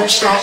don't stop.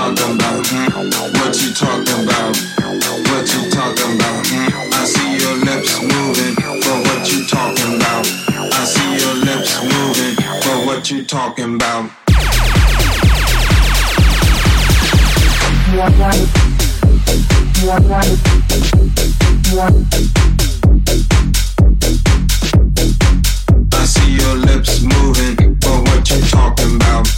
talking about? What you talking about? What you talking about? I see your lips moving for what you talking about. I see your lips moving for what you talking about. I see your lips moving for what you talking about. For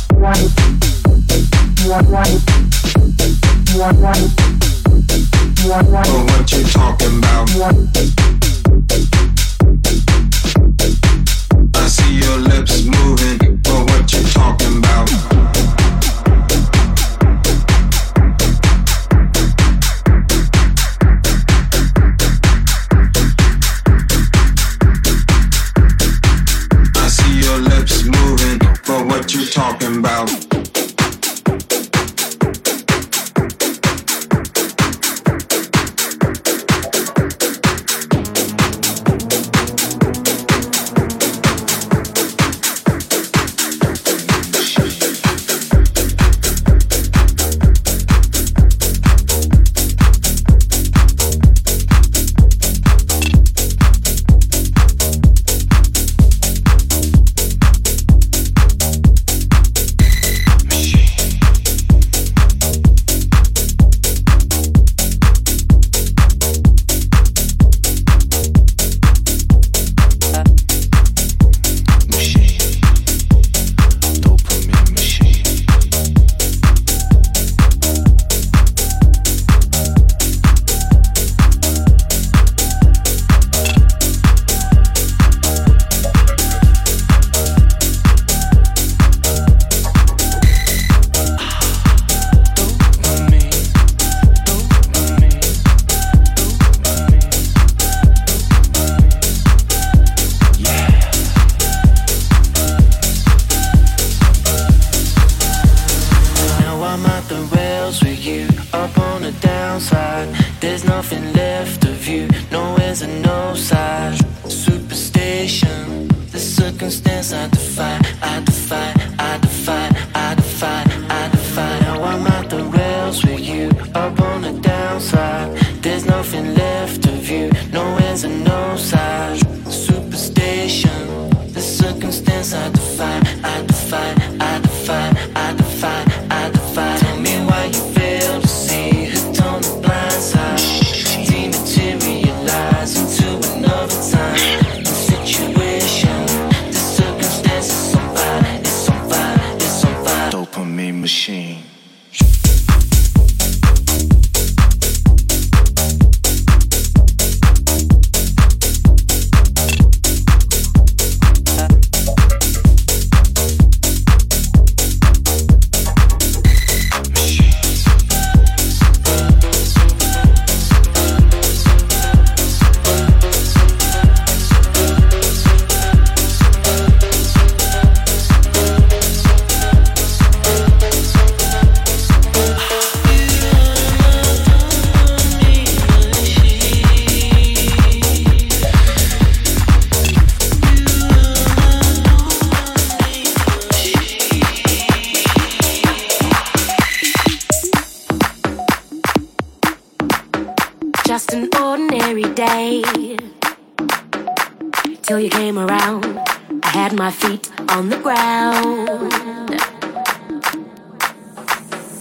what you talking about. I see your lips moving for what you talking about. What you talking about?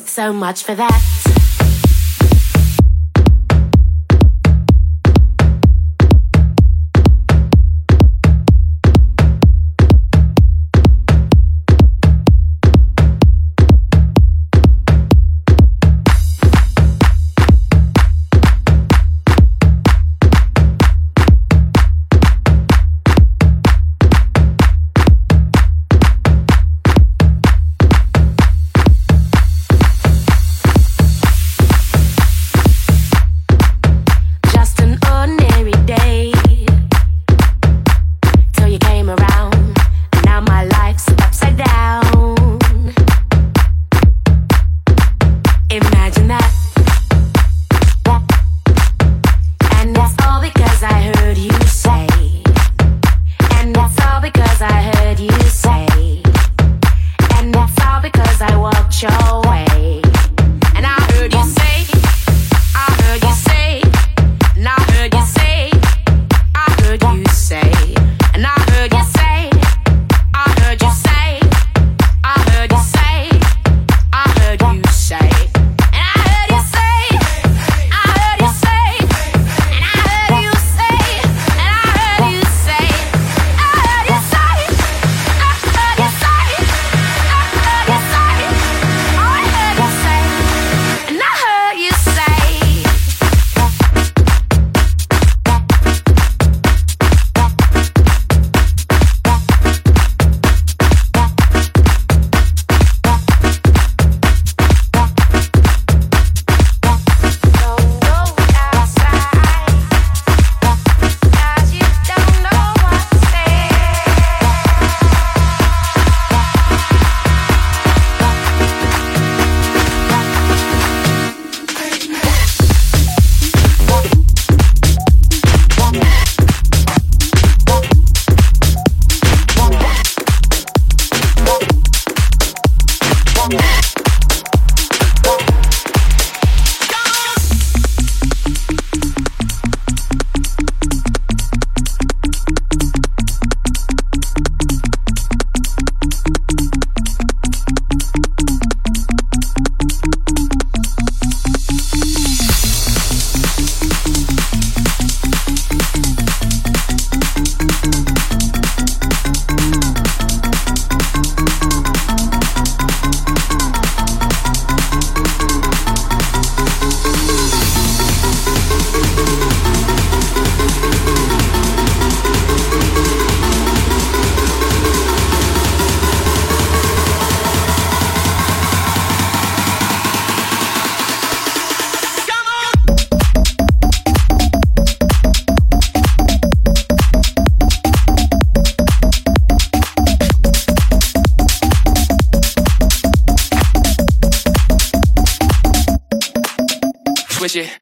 So much for that. swish it.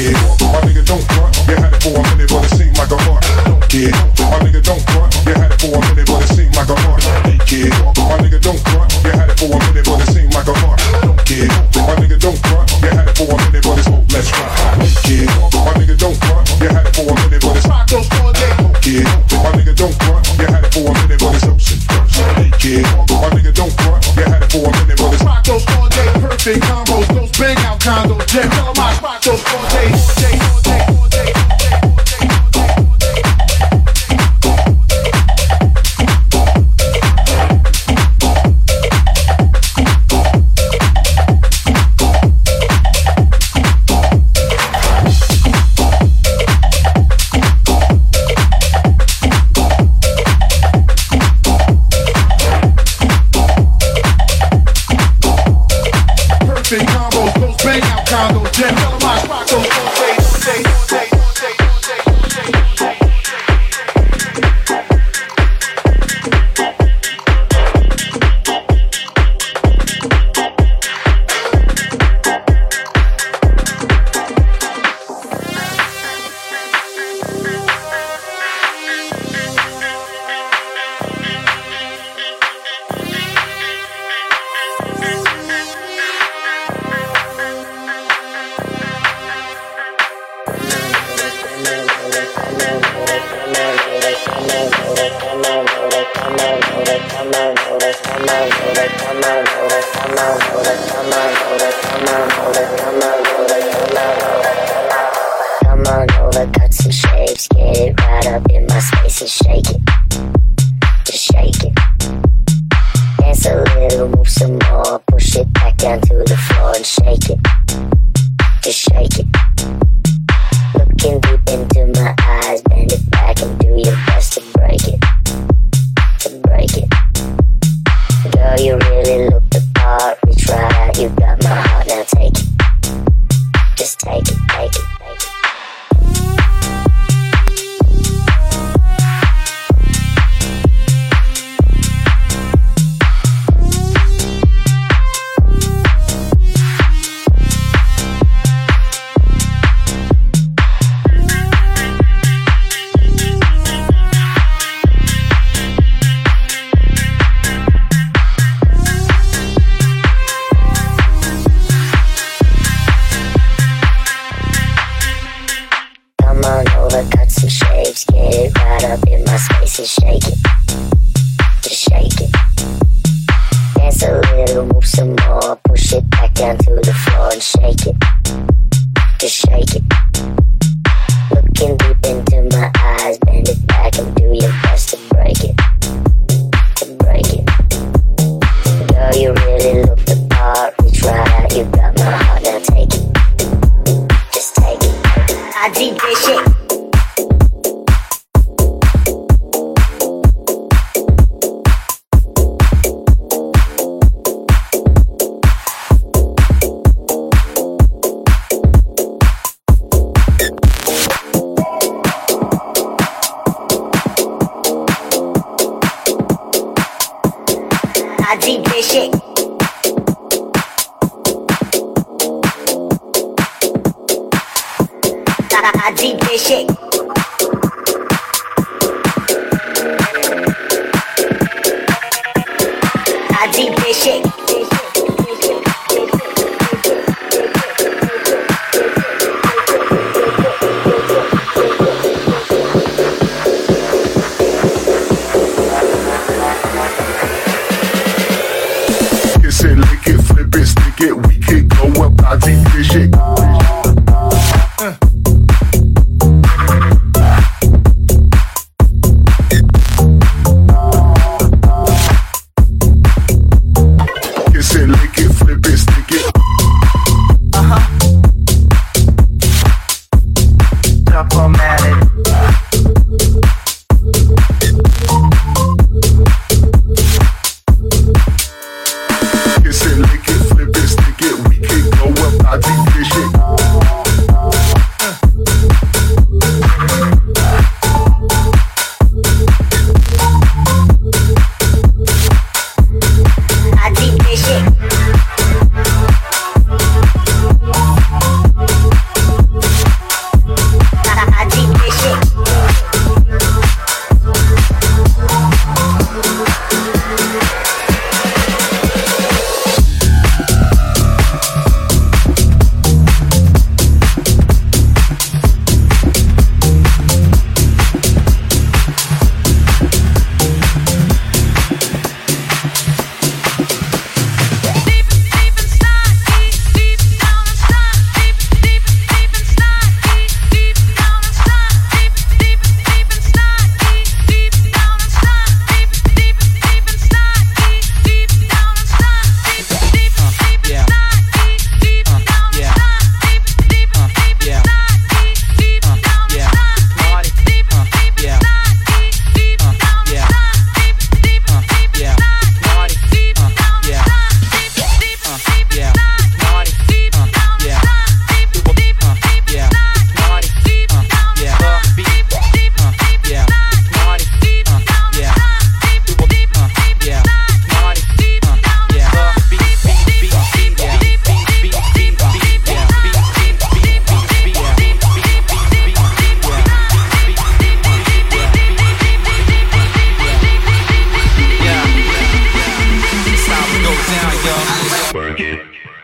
Yeah, my nigga don't front, you had it for a minute, but it seemed like a heart. Yeah, my nigga don't front, you had it for a minute, but it seemed like a heart. Yeah, my nigga don't front, you had it for a minute, but it seemed like a heart. Yeah, my nigga don't front, you had it for a minute, but it's hope, let's rock. Yeah, my nigga don't front, you had it for a minute, but it's rock those all day. Yeah, my nigga don't front, you had it for a minute, but it's ocean. Yeah, my nigga don't front, you had it for a minute, but it's rock those all day. Perfect combos, those bang out condos, Jim, tell 'em I rock those all day. Perfect combos, those bang out condos, Jim, tell 'em I rock those all day.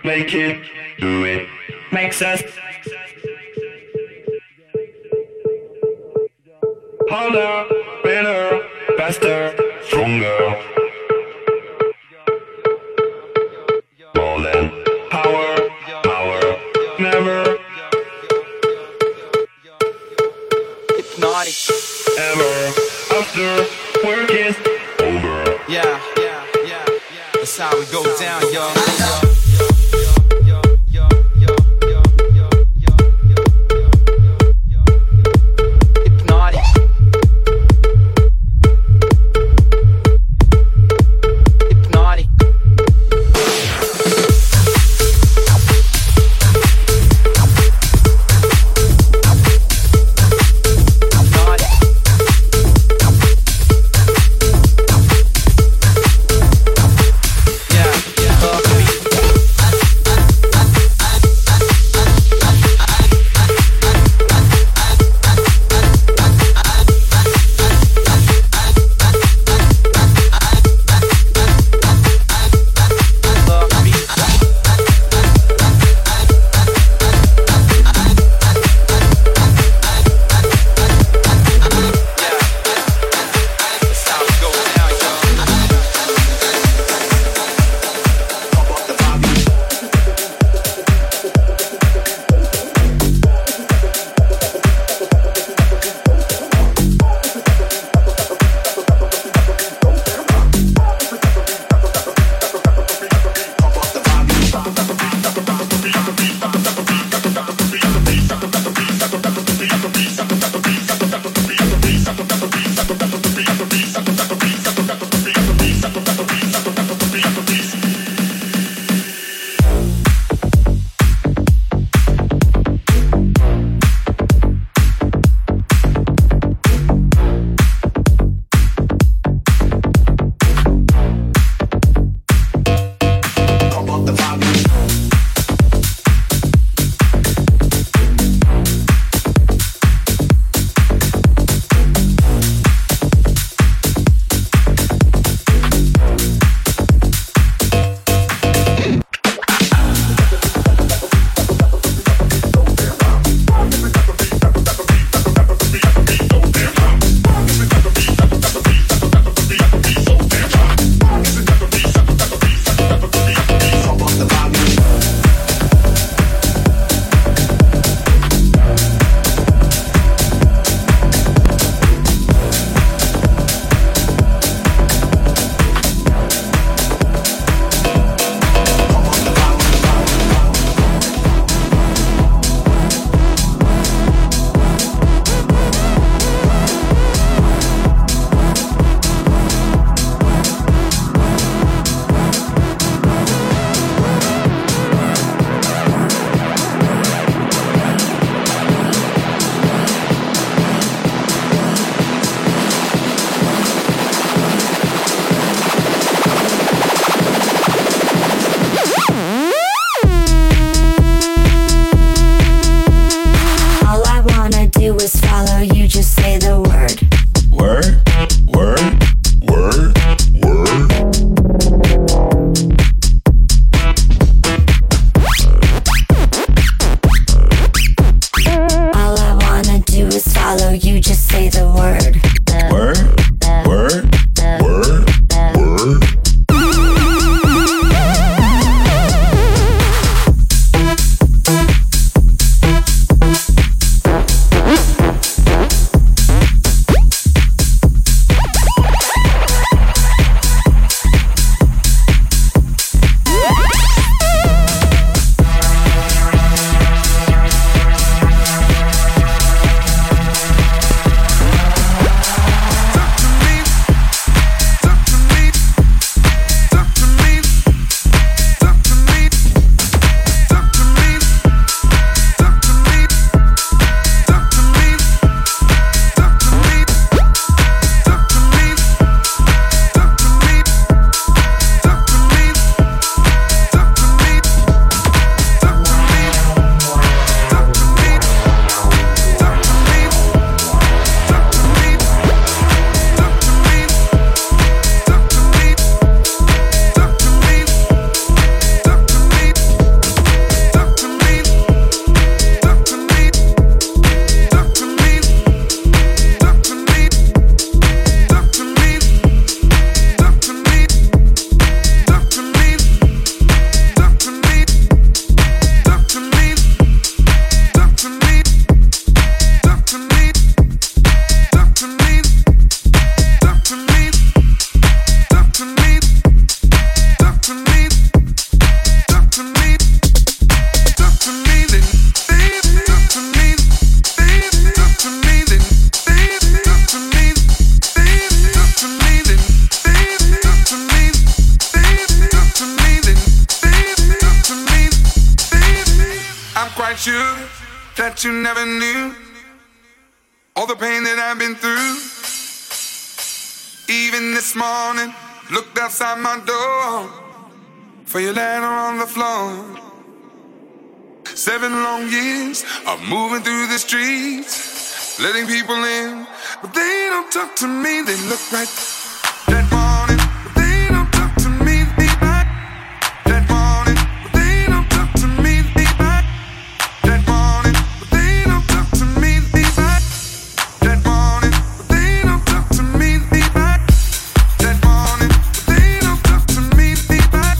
make it, do it, makes us. Harder, better, faster, stronger. More than power, power, never. Hypnotic. Ever after work is over. Yeah, yeah, yeah, yeah. That's how we go down, y'all. about you that you never knew. All the pain that I've been through. Even this morning, looked outside my door for your letter on the floor. 7 long years of moving through the streets, letting people in, but they don't talk to me. They look right that morning, but they don't talk to me. They back that morning, but they don't talk to me. They back that morning, but they don't talk to me. They back that morning, but they don't talk to me. They back that morning, but they don't talk to me. They back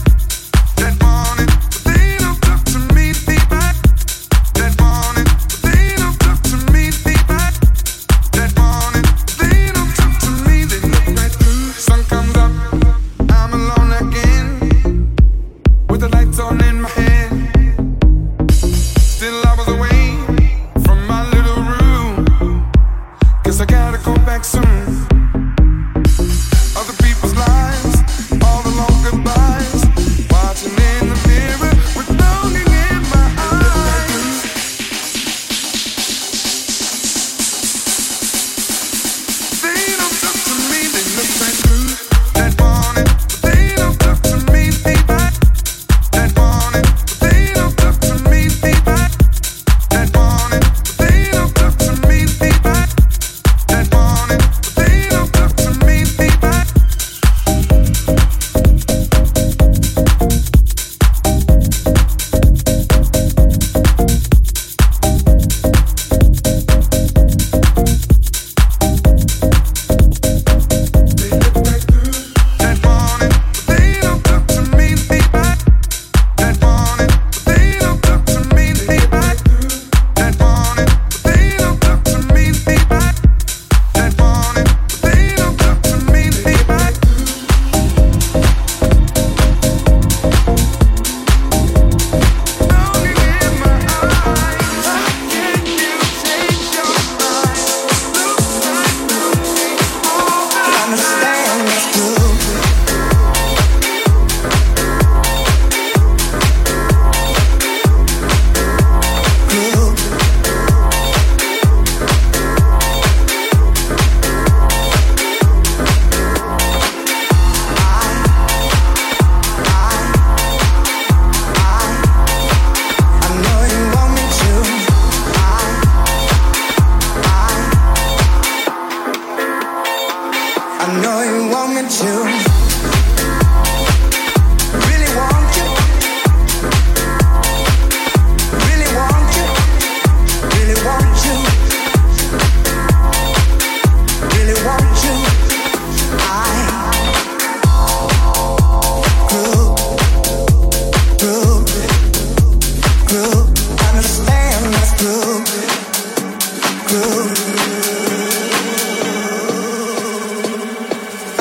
that morning.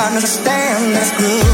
Understand, that's cool.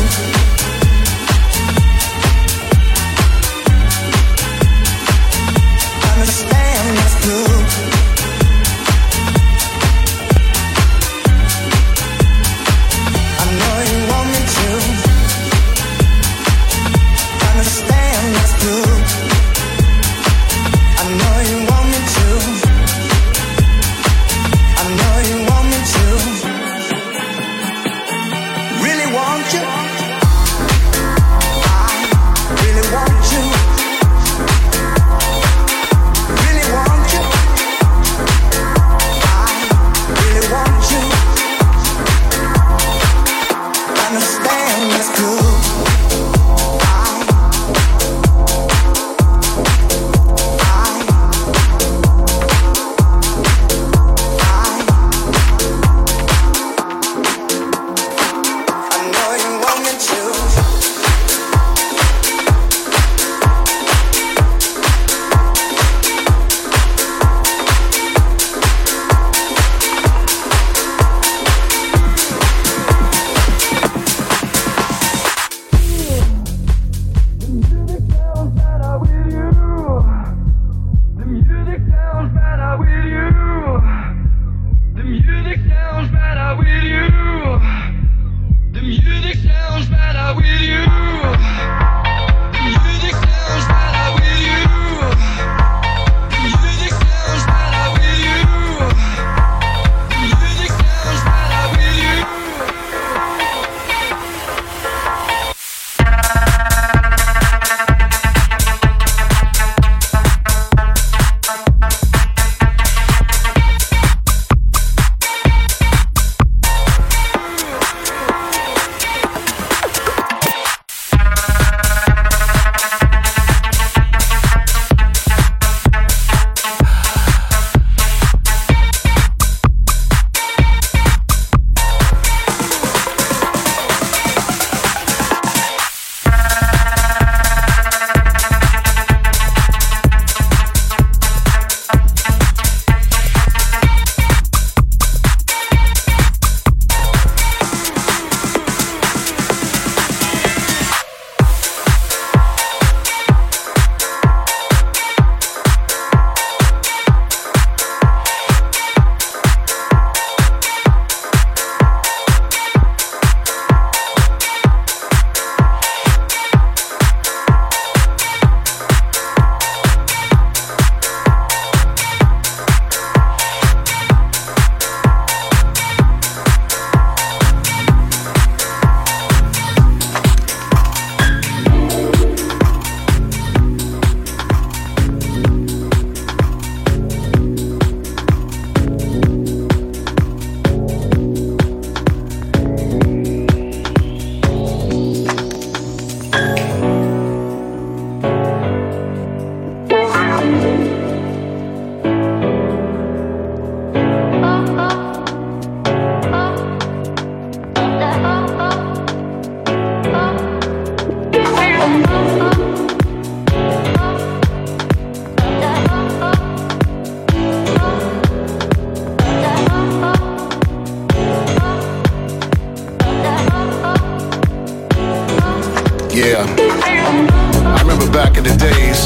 of the days,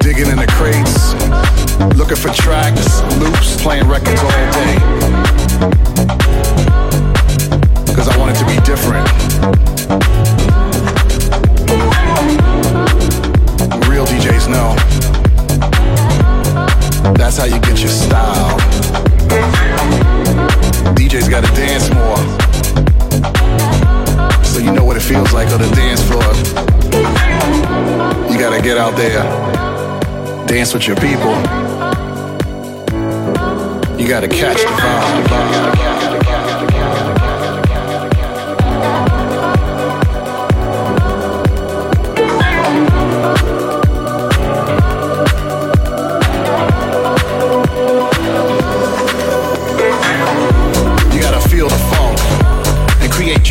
digging in the crates, looking for tracks, loops, playing records all day. 'Cause I wanted to be different. Real DJs know that's how you get your style. DJs gotta dance more, so you know what it feels like on the dance floor. You gotta get out there, dance with your people. You gotta catch the vibe. You gotta feel the funk and create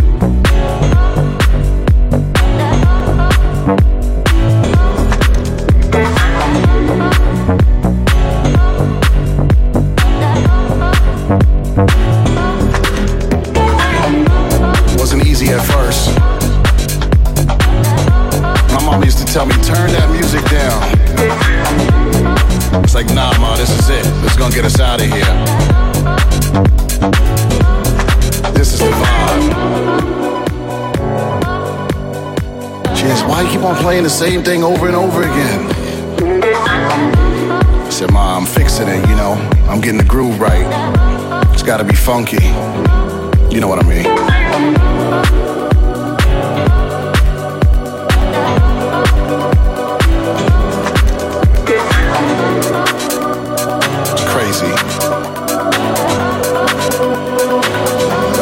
Tell me, turn that music down. It's like, nah, ma, this is it. This is gonna get us out of here. This is the vibe. Jeez, why you keep on playing the same thing over and over again? I said, ma, I'm fixing it, you know. I'm getting the groove right. It's gotta be funky. You know what I mean?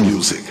Music.